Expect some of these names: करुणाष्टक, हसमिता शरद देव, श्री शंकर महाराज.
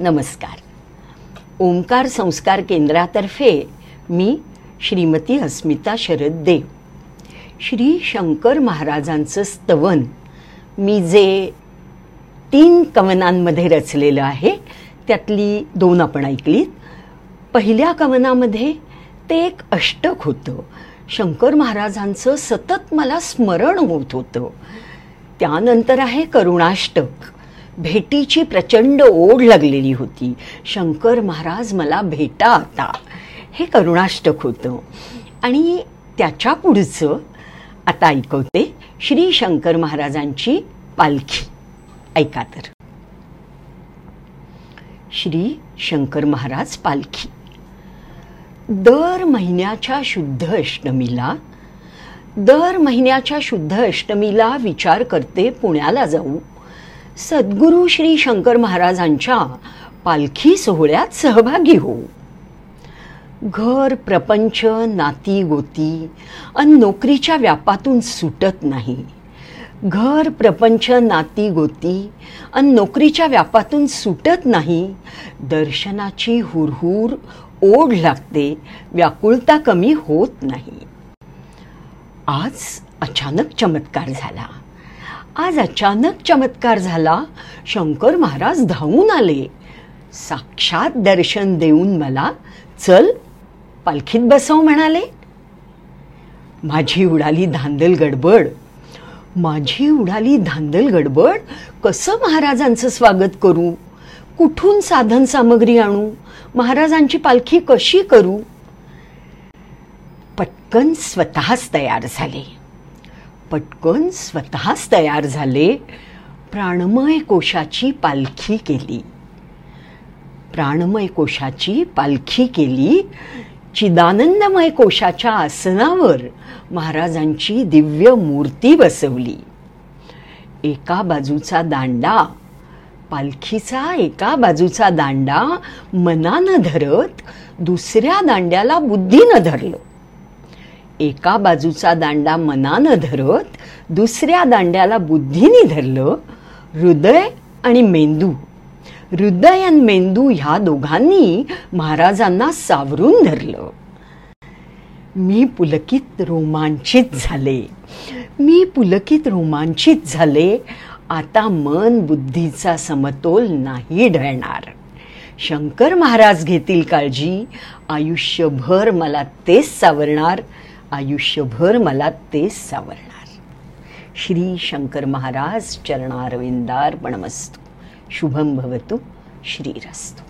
नमस्कार. ओंकार संस्कार केंद्रातर्फे मी श्रीमती हसमिता शरद देव. श्री शंकर महाराजांचं स्तवन मी जे 3 कवनांमध्ये रचलेलं आहे त्यातली 2 आपण ऐकलीत. पहिल्या कवनामध्ये ते एक अष्टक होतं. शंकर महाराजांचं सतत मला स्मरण होत होतं. त्यानंतर आहे करुणाष्टक. भेटीची प्रचंड ओढ लागलेली होती. शंकर महाराज मला भेटा आता, हे करुणाष्टक होतं. आणि त्याच्या पुढचं आता ऐकवते श्री शंकर महाराजांची पालखी. ऐका तर श्री शंकर महाराज पालखी. दर महिन्याच्या शुद्ध अष्टमीला विचार करते पुण्याला जाऊ, सद्गुरू श्री शंकर महाराजांच्या पालखी सोहळ्यात सहभागी हो. घर, प्रपंच, नाती गोती आणि नोकरीच्या व्यापातून सुटत नाही. दर्शनाची हुरहुर ओढ लागते, व्याकुळता कमी होत नाही. आज अचानक चमत्कार झाला. शंकर महाराज धावून आले, साक्षात दर्शन देऊन मला चल पालखीत बसव म्हणाले. माझी उडाली धांदल गडबड. कसं महाराजांचं स्वागत करू? कुठून साधन सामग्री आणू? महाराजांची पालखी कशी करू? पटकन स्वतःच तयार झाले. प्राणमय कोशाची पालखी केली. चिदानंदमय कोशाच्या आसनावर महाराजांची दिव्य मूर्ती बसवली. पालखीचा एका बाजूचा दांडा मनानं धरत दुसऱ्या दांड्याला बुद्धीनं धरलं. हृदय आणि मेंदू, ह्या दोघांनी महाराजांना सावरून धरलं. मी पुलकित रोमांचित झाले. आता मन बुद्धीचा समतोल नाही ढळणार. शंकर महाराज घेतील काळजी. आयुष्यभर मला तेच सावरणार. श्री शंकर महाराज चरणारविंदार्पणमस्तु. शुभम भवतु. श्रीरस्तु.